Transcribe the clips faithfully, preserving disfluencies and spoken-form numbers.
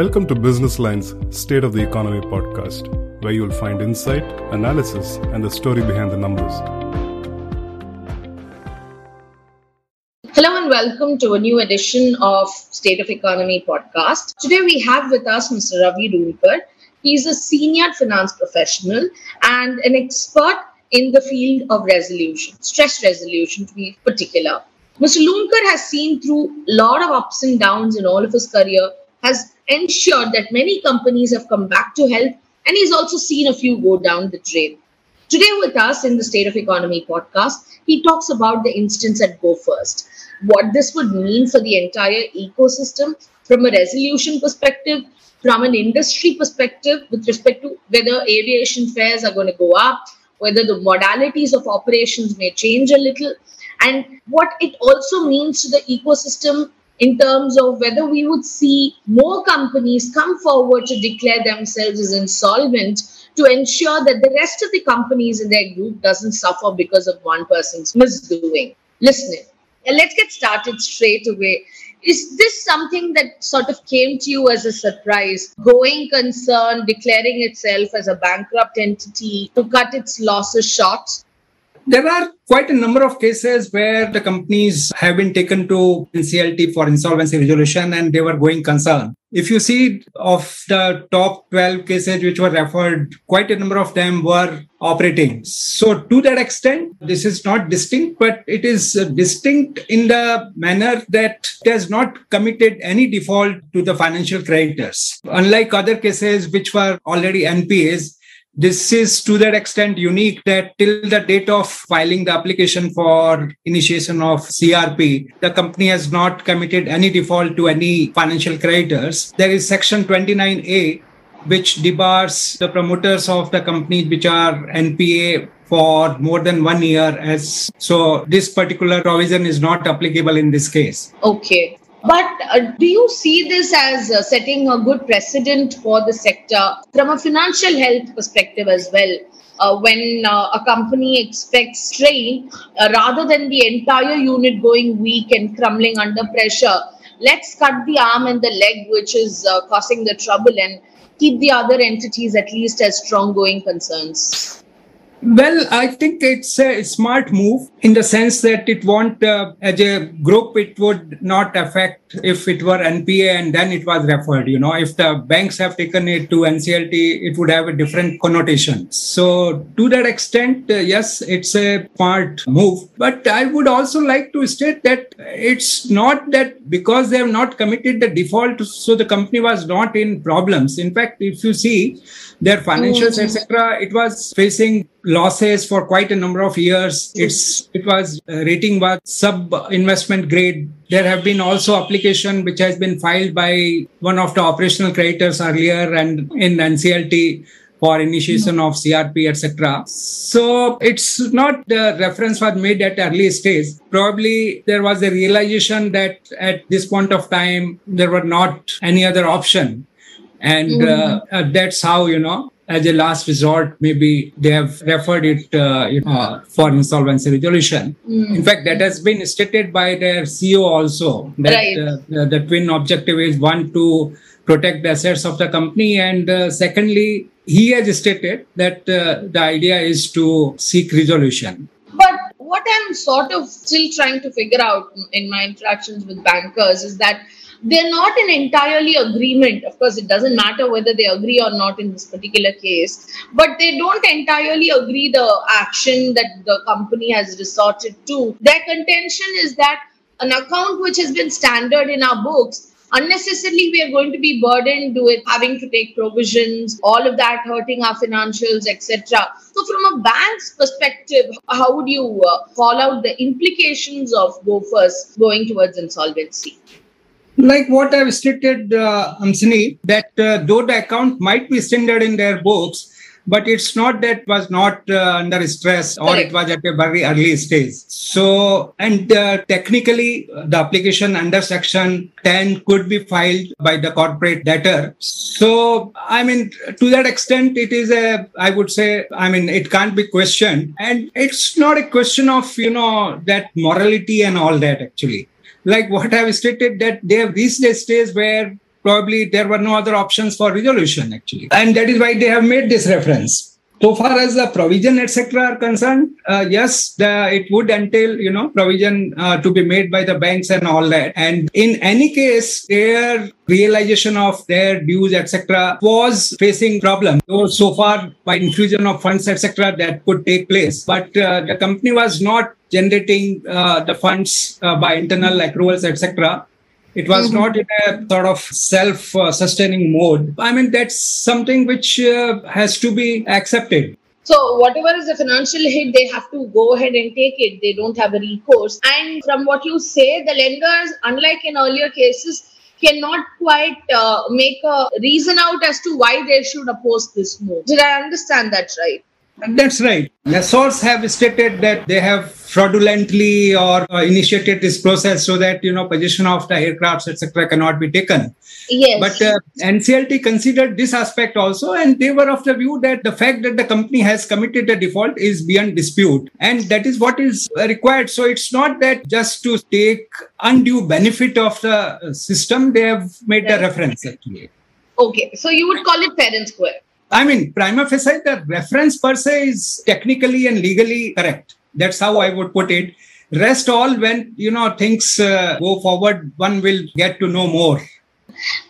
Welcome to Business Line's State of the Economy podcast, where you'll find insight, analysis, and the story behind the numbers. Hello and welcome to a new edition of State of Economy podcast. Today we have with us Mister Ravi Loonkar. He's a senior finance professional and an expert in the field of resolution, stress resolution to be particular. Mister Loonkar has seen through a lot of ups and downs in all of his career, has ensured that many companies have come back to health, and he's also seen a few go down the drain. Today with us in the State of Economy podcast, he talks about the instance at Go First, what this would mean for the entire ecosystem from a resolution perspective, from an industry perspective with respect to whether aviation fares are going to go up, whether the modalities of operations may change a little, and what it also means to the ecosystem in terms of whether we would see more companies come forward to declare themselves as insolvent to ensure that the rest of the companies in their group doesn't suffer because of one person's misdoing. Listen, let's get started straight away. Is this something that sort of came to you as a surprise? Going concern, declaring itself as a bankrupt entity to cut its losses short? There are quite a number of cases where the companies have been taken to N C L T for insolvency resolution and they were going concern. If you see of the top twelve cases which were referred, quite a number of them were operating. So to that extent, this is not distinct, but it is distinct in the manner that it has not committed any default to the financial creditors. Unlike other cases which were already N P As, this is to that extent unique that till the date of filing the application for initiation of C R P, the company has not committed any default to any financial creditors. There is Section twenty-nine A, which debars the promoters of the company which are N P A for more than one year. As so this particular provision is not applicable in this case. Okay. But uh, do you see this as uh, setting a good precedent for the sector from a financial health perspective as well? Uh, when uh, a company expects strain, uh, rather than the entire unit going weak and crumbling under pressure, let's cut the arm and the leg which is uh, causing the trouble and keep the other entities at least as strong going concerns. Well, I think it's a smart move in the sense that it won't, uh, as a group, it would not affect if it were N P A and then it was referred. You know, if the banks have taken it to N C L T, it would have a different connotation. So to that extent, uh, yes, it's a smart move. But I would also like to state that it's not that because they have not committed the default, so the company was not in problems. In fact, if you see their financials, mm-hmm. et cetera, it was facing losses for quite a number of years. It's it was uh, rating was sub investment grade. There have been also application which has been filed by one of the operational creditors earlier and in N C L T for initiation of C R P, et cetera. So it's not the reference was made at early stage. Probably there was a realization that at this point of time there were not any other option, and uh, uh, that's how you know. As a last resort, maybe they have referred it uh, you know, for insolvency resolution. Mm. In fact, that has been stated by their C E O also. That right. uh, the, the twin objective is one, to protect the assets of the company. And uh, secondly, he has stated that uh, the idea is to seek resolution. But what I'm sort of still trying to figure out in my interactions with bankers is that they're not in entirely agreement. Of course, it doesn't matter whether they agree or not in this particular case, but they don't entirely agree the action that the company has resorted to. Their contention is that an account which has been standard in our books, unnecessarily we are going to be burdened with having to take provisions, all of that hurting our financials, et cetera. So from a bank's perspective, how would you uh, call out the implications of Go First going towards insolvency? Like what I've stated, uh, Hamsini, that uh, though the account might be standard in their books, but it's not that was not uh, under stress or it was at a very early stage. So, and uh, technically, the application under Section ten could be filed by the corporate debtor. So, I mean, to that extent, it is a, I would say, I mean, it can't be questioned. And it's not a question of, you know, that morality and all that actually. Like what I've stated, that they have reached a stage where probably there were no other options for resolution, actually. And that is why they have made this reference. So far as the provision, et cetera are concerned, uh, yes, the, it would entail, you know, provision uh, to be made by the banks and all that. And in any case, their realization of their dues, et cetera was facing problem. So, so far, by infusion of funds, et cetera, that could take place. But uh, the company was not generating uh, the funds uh, by internal accruals, et cetera. It was mm-hmm. not in a sort of self-sustaining mode. I mean, that's something which uh, has to be accepted. So whatever is the financial hit, they have to go ahead and take it. They don't have a recourse. And from what you say, the lenders, unlike in earlier cases, cannot quite uh, make a reason out as to why they should oppose this move. Did I understand that right? That's right. The source have stated that they have fraudulently or uh, initiated this process so that, you know, possession of the aircrafts, et cetera cannot be taken. Yes. But uh, N C L T considered this aspect also, and they were of the view that the fact that the company has committed a default is beyond dispute. And that is what is required. So it's not that just to take undue benefit of the system, they have made right. the reference actually. Okay. So you would call it fair and square. I mean, prima facie, the reference per se is technically and legally correct. That's how I would put it. Rest all, when, you know, things uh, go forward, one will get to know more.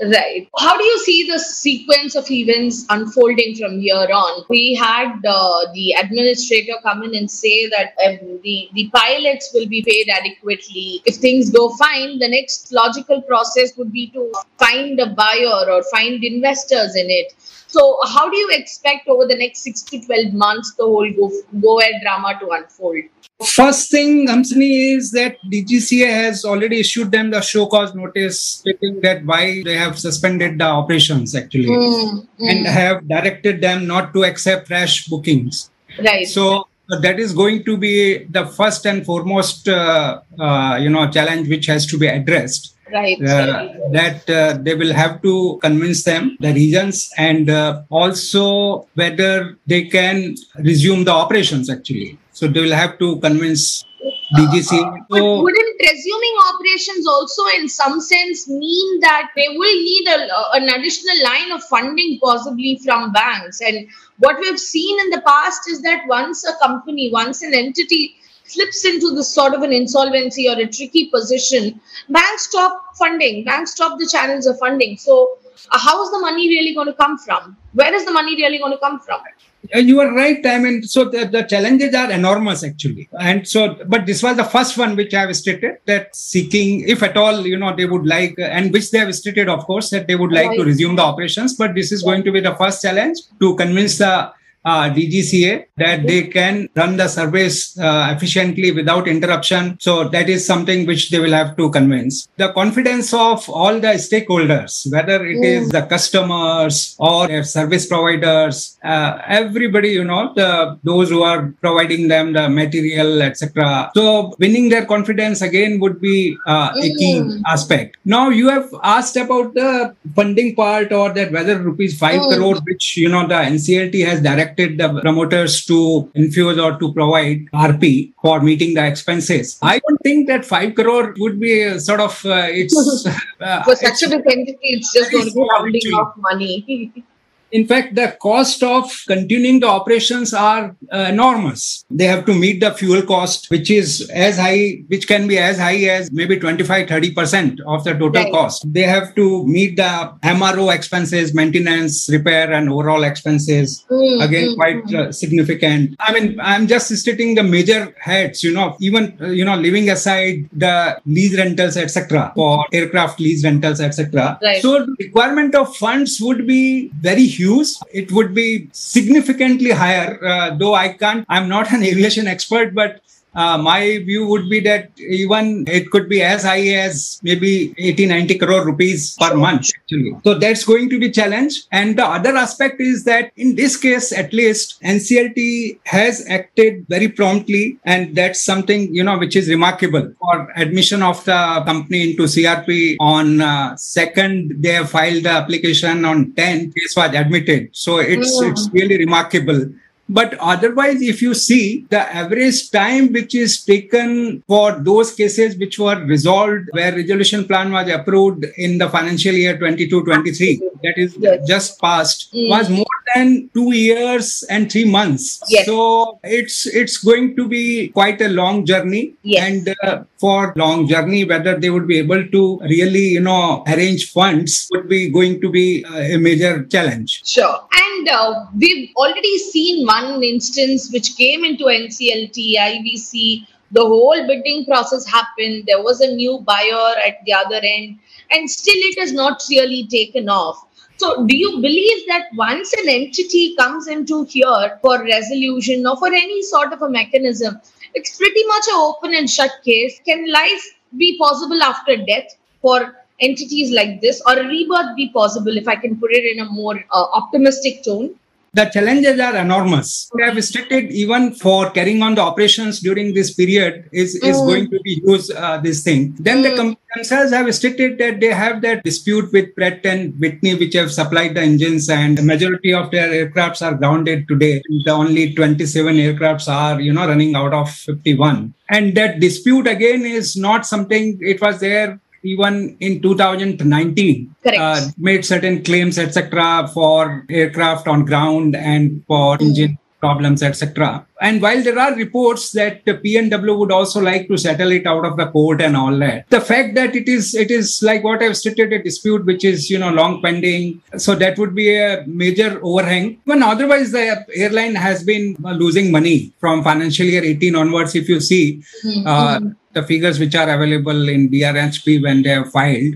Right. How do you see the sequence of events unfolding from here on? We had uh, the administrator come in and say that um, the, the pilots will be paid adequately. If things go fine, the next logical process would be to find a buyer or find investors in it. So how do you expect over the next six to twelve months the whole go, go ahead drama to unfold? First thing, Hamsini, is that D G C A has already issued them the show cause notice stating that why they have suspended the operations actually mm, mm. and have directed them not to accept rash bookings. Right. So that is going to be the first and foremost, uh, uh, you know, challenge which has to be addressed. Right. Uh, that uh, they will have to convince them the reasons, and uh, also whether they can resume the operations actually. So they will have to convince D G C. Uh, but so, wouldn't resuming operations also in some sense mean that they will need a, an additional line of funding possibly from banks? And what we've seen in the past is that once a company, once an entity slips into this sort of an insolvency or a tricky position, banks stop funding, banks stop the channels of funding. So uh, how is the money really going to come from? Where is the money really going to come from? You are right. I mean, so the, the challenges are enormous actually. And so, but this was the first one which I have stated that seeking, if at all, you know, they would like, and which they have stated, of course, that they would like right. to resume the operations. But this is yeah. going to be the first challenge to convince the Uh, D G C A that they can run the service uh, efficiently without interruption. So that is something which they will have to convince. The confidence of all the stakeholders, whether it yeah. is the customers or their service providers, uh, everybody, you know, the, those who are providing them the material, et cetera. So winning their confidence again would be uh, a key mm. aspect. Now you have asked about the funding part, or that whether rupees five mm. crore, which, you know, the N C L T has directed the promoters to infuse or to provide R P for meeting the expenses. I don't think that five crore would be a sort of uh, it's uh, for such a big entity, it's just going to be holding off money. In fact, the cost of continuing the operations are uh, enormous. They have to meet the fuel cost, which is as high, which can be as high as maybe twenty-five to thirty percent of the total right. cost. They have to meet the M R O expenses, maintenance, repair, and overall expenses. Mm, Again, mm, quite mm. Uh, significant. I mean, I'm just stating the major heads, you know, even, uh, you know, leaving aside the lease rentals, et cetera, for aircraft lease rentals, et cetera. Right. So the requirement of funds would be very huge. Use, it would be significantly higher, uh, though I can't, I'm not an aviation expert, but uh, my view would be that even it could be as high as maybe eighty to ninety crore rupees per month actually. So that's going to be a challenge. And the other aspect is that in this case, at least, N C L T has acted very promptly, and that's something, you know, which is remarkable. For admission of the company into C R P on uh, second, they have filed the application on tenth, this was admitted. So it's, yeah. it's really remarkable. But otherwise, if you see the average time which is taken for those cases which were resolved, where resolution plan was approved in the financial year twenty-two twenty-three, that is yes. just passed, mm. was more than two years and three months. Yes. So it's it's going to be quite a long journey. Yes. And uh, for long journey, whether they would be able to really, you know, arrange funds would be going to be uh, a major challenge. Sure. And uh, we've already seen one instance which came into N C L T, I V C, the whole bidding process happened. There was a new buyer at the other end, and still it is not really taken off. So do you believe that once an entity comes into here for resolution or for any sort of a mechanism, it's pretty much an open and shut case? Can life be possible after death for entities like this, or a rebirth be possible, if I can put it in a more uh, optimistic tone? The challenges are enormous. What I have stated, even for carrying on the operations during this period, is, is mm. going to be use uh, this thing. Then mm. the themselves have stated that they have that dispute with Pratt and Whitney, which have supplied the engines, and the majority of their aircrafts are grounded today. The only twenty-seven aircrafts are, you know, running out of fifty-one. And that dispute again is not something, it was there even in two thousand nineteen, uh, made certain claims, et cetera, for aircraft on ground and for mm. engine problems, et cetera. And while there are reports that the P N W would also like to settle it out of the court and all that, the fact that it is, it is like what I've stated, a dispute which is, you know, long pending. So that would be a major overhang. When otherwise the airline has been losing money from financial year eighteen onwards, if you see mm-hmm. uh, the figures which are available in D R H P when they have filed.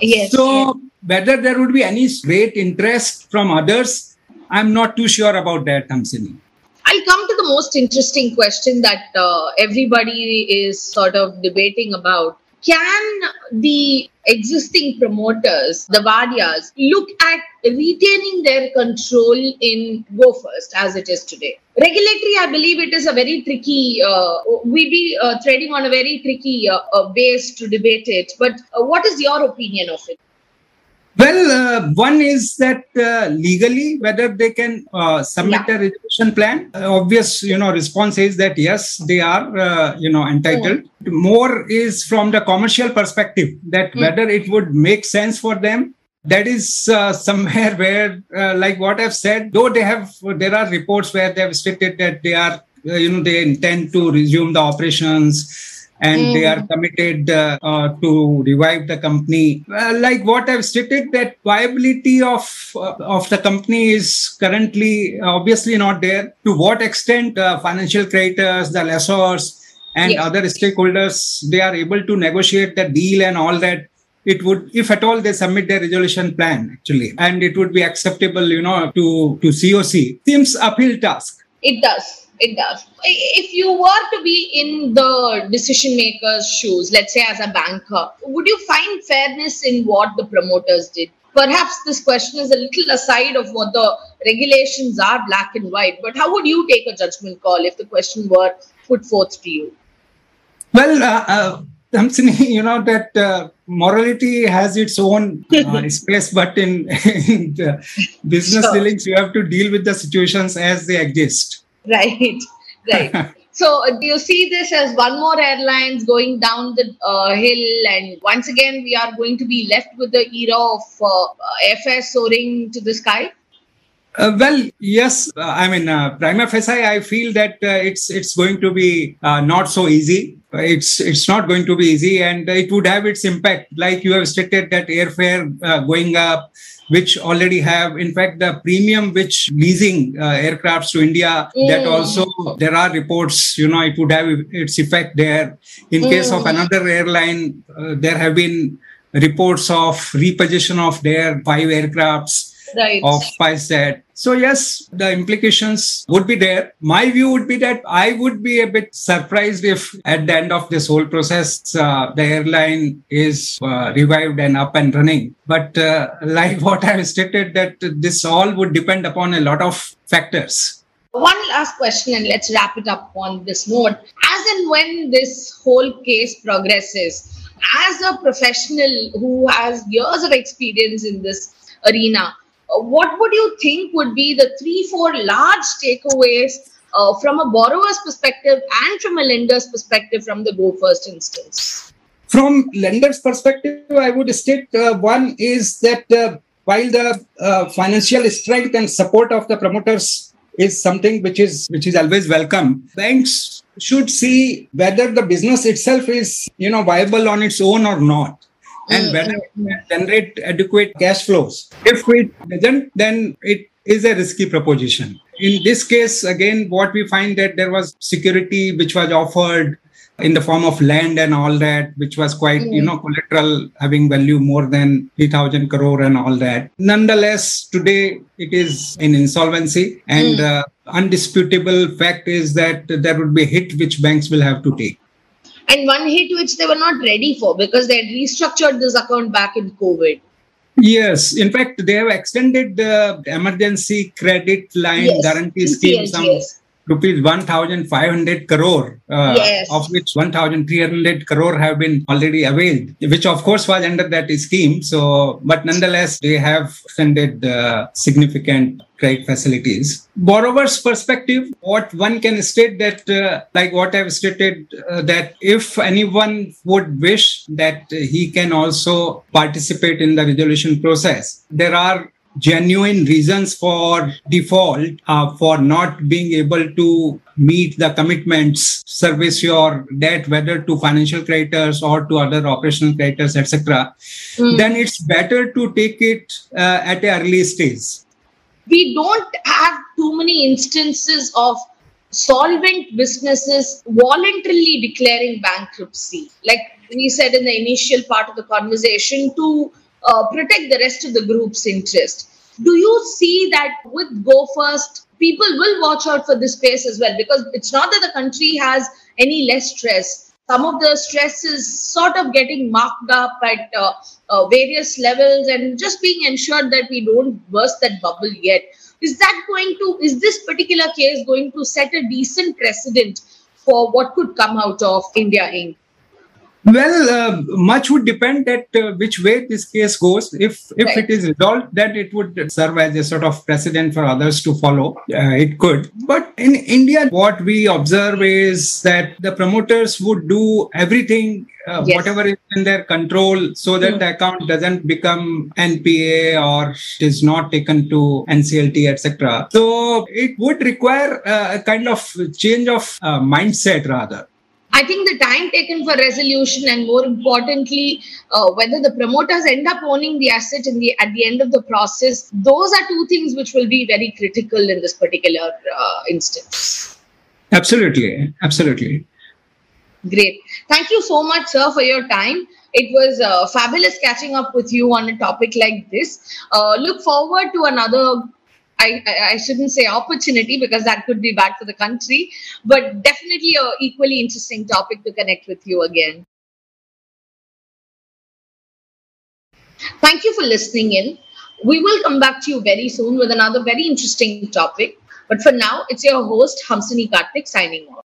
Yes. So yes. whether there would be any great interest from others, I'm not too sure about that, Hamsini. I'll come to the most interesting question that uh, everybody is sort of debating about. Can the existing promoters, the Wadias, look at retaining their control in Go First as it is today? Regulatory, I believe it is a very tricky, uh, we'd be uh, treading on a very tricky uh, uh, base to debate it. But uh, what is your opinion of it? Well, uh, one is that uh, legally, whether they can uh, submit yeah. a resolution plan, uh, obvious, you know, response is that yes, they are, uh, you know, entitled. Mm. More is from the commercial perspective, that mm. whether it would make sense for them. That is uh, somewhere where, uh, like what I've said, though they have, there are reports where they have stated that they are, uh, you know, they intend to resume the operations, and mm. they are committed uh, uh, to revive the company. Uh, like what I've stated, that viability of uh, of the company is currently obviously not there. To what extent uh, financial creditors, the lessors, and yes. other stakeholders, they are able to negotiate the deal and all that. It would, if at all, they submit their resolution plan actually, and it would be acceptable, you know, to to C O C. Seems uphill task. It does. It does. If you were to be in the decision maker's shoes, let's say as a banker, would you find fairness in what the promoters did? Perhaps this question is a little aside of what the regulations are, black and white, but how would you take a judgment call if the question were put forth to you? Well, uh, uh, Hamsini, you know that uh, morality has its own uh, space, but in, in the business sure. dealings, you have to deal with the situations as they exist. Right, right. So do you see this as one more airlines going down the uh, hill, and once again we are going to be left with the era of uh, F S soaring to the sky? Uh, well, yes. Uh, I mean, uh, prima facie, I feel that uh, it's it's going to be uh, not so easy. It's it's not going to be easy, and it would have its impact. Like you have stated, that airfare uh, going up, which already have, in fact, the premium which leasing uh, aircrafts to India, mm. that also there are reports, you know, it would have its effect there. In mm. case of another airline, uh, there have been reports of repossession of their five aircrafts right. of P I S A T. So yes, the implications would be there. My view would be that I would be a bit surprised if at the end of this whole process, uh, the airline is uh, revived and up and running. But uh, like what I have stated, that this all would depend upon a lot of factors. One last question, and let's wrap it up on this note. As and when this whole case progresses, as a professional who has years of experience in this arena, what would you think would be the three, four large takeaways uh, from a borrower's perspective and from a lender's perspective from the Go First instance? From lender's perspective, I would state uh, one is that uh, while the uh, financial strength and support of the promoters is something which is which is always welcome, banks should see whether the business itself is, you know, viable on its own or not, and whether it can generate adequate cash flows. If it doesn't, then it is a risky proposition. In this case, again, what we find that there was security which was offered in the form of land and all that, which was quite, you know, collateral having value more than three thousand crore and all that. Nonetheless, today it is in insolvency, and mm. uh, undisputable fact is that there would be a hit which banks will have to take. And one hit which they were not ready for because they had restructured this account back in COVID. Yes. In fact, they have extended the emergency credit line yes. guarantee scheme some yes. rupees one thousand five hundred crore, uh, yes. of which one thousand three hundred crore have been already availed, which of course was under that scheme. So, but nonetheless, they have extended uh, significant credit facilities. Borrower's perspective, what one can state that, uh, like what I've stated, uh, that if anyone would wish that he can also participate in the resolution process, there are genuine reasons for default, uh, for not being able to meet the commitments, service your debt, whether to financial creditors or to other operational creditors, et cetera. Mm. Then it's better to take it uh, at an early stage. We don't have too many instances of solvent businesses voluntarily declaring bankruptcy. Like we said in the initial part of the conversation, to Uh, protect the rest of the group's interest. Do you see that with Go First, people will watch out for this space as well? Because it's not that the country has any less stress. Some of the stress is sort of getting marked up at uh, uh, various levels and just being ensured that we don't burst that bubble yet. Is that going to, is this particular case going to set a decent precedent for what could come out of India Incorporated? Well, uh, much would depend at uh, which way this case goes. If if right. it is resolved, then it would serve as a sort of precedent for others to follow. Uh, it could. But in India, what we observe is that the promoters would do everything, uh, yes. whatever is in their control, so that mm. the account doesn't become N P A or it is not taken to N C L T, et cetera. So it would require uh, a kind of change of uh, mindset rather. I think the time taken for resolution and more importantly, uh, whether the promoters end up owning the asset in the, at the end of the process, those are two things which will be very critical in this particular uh, instance. Absolutely. Absolutely. Great. Thank you so much, sir, for your time. It was uh, fabulous catching up with you on a topic like this. Uh, look forward to another I, I shouldn't say opportunity because that could be bad for the country, but definitely an equally interesting topic to connect with you again. Thank you for listening in. We will come back to you very soon with another very interesting topic. But for now, it's your host, Hamsini Karthik, signing off.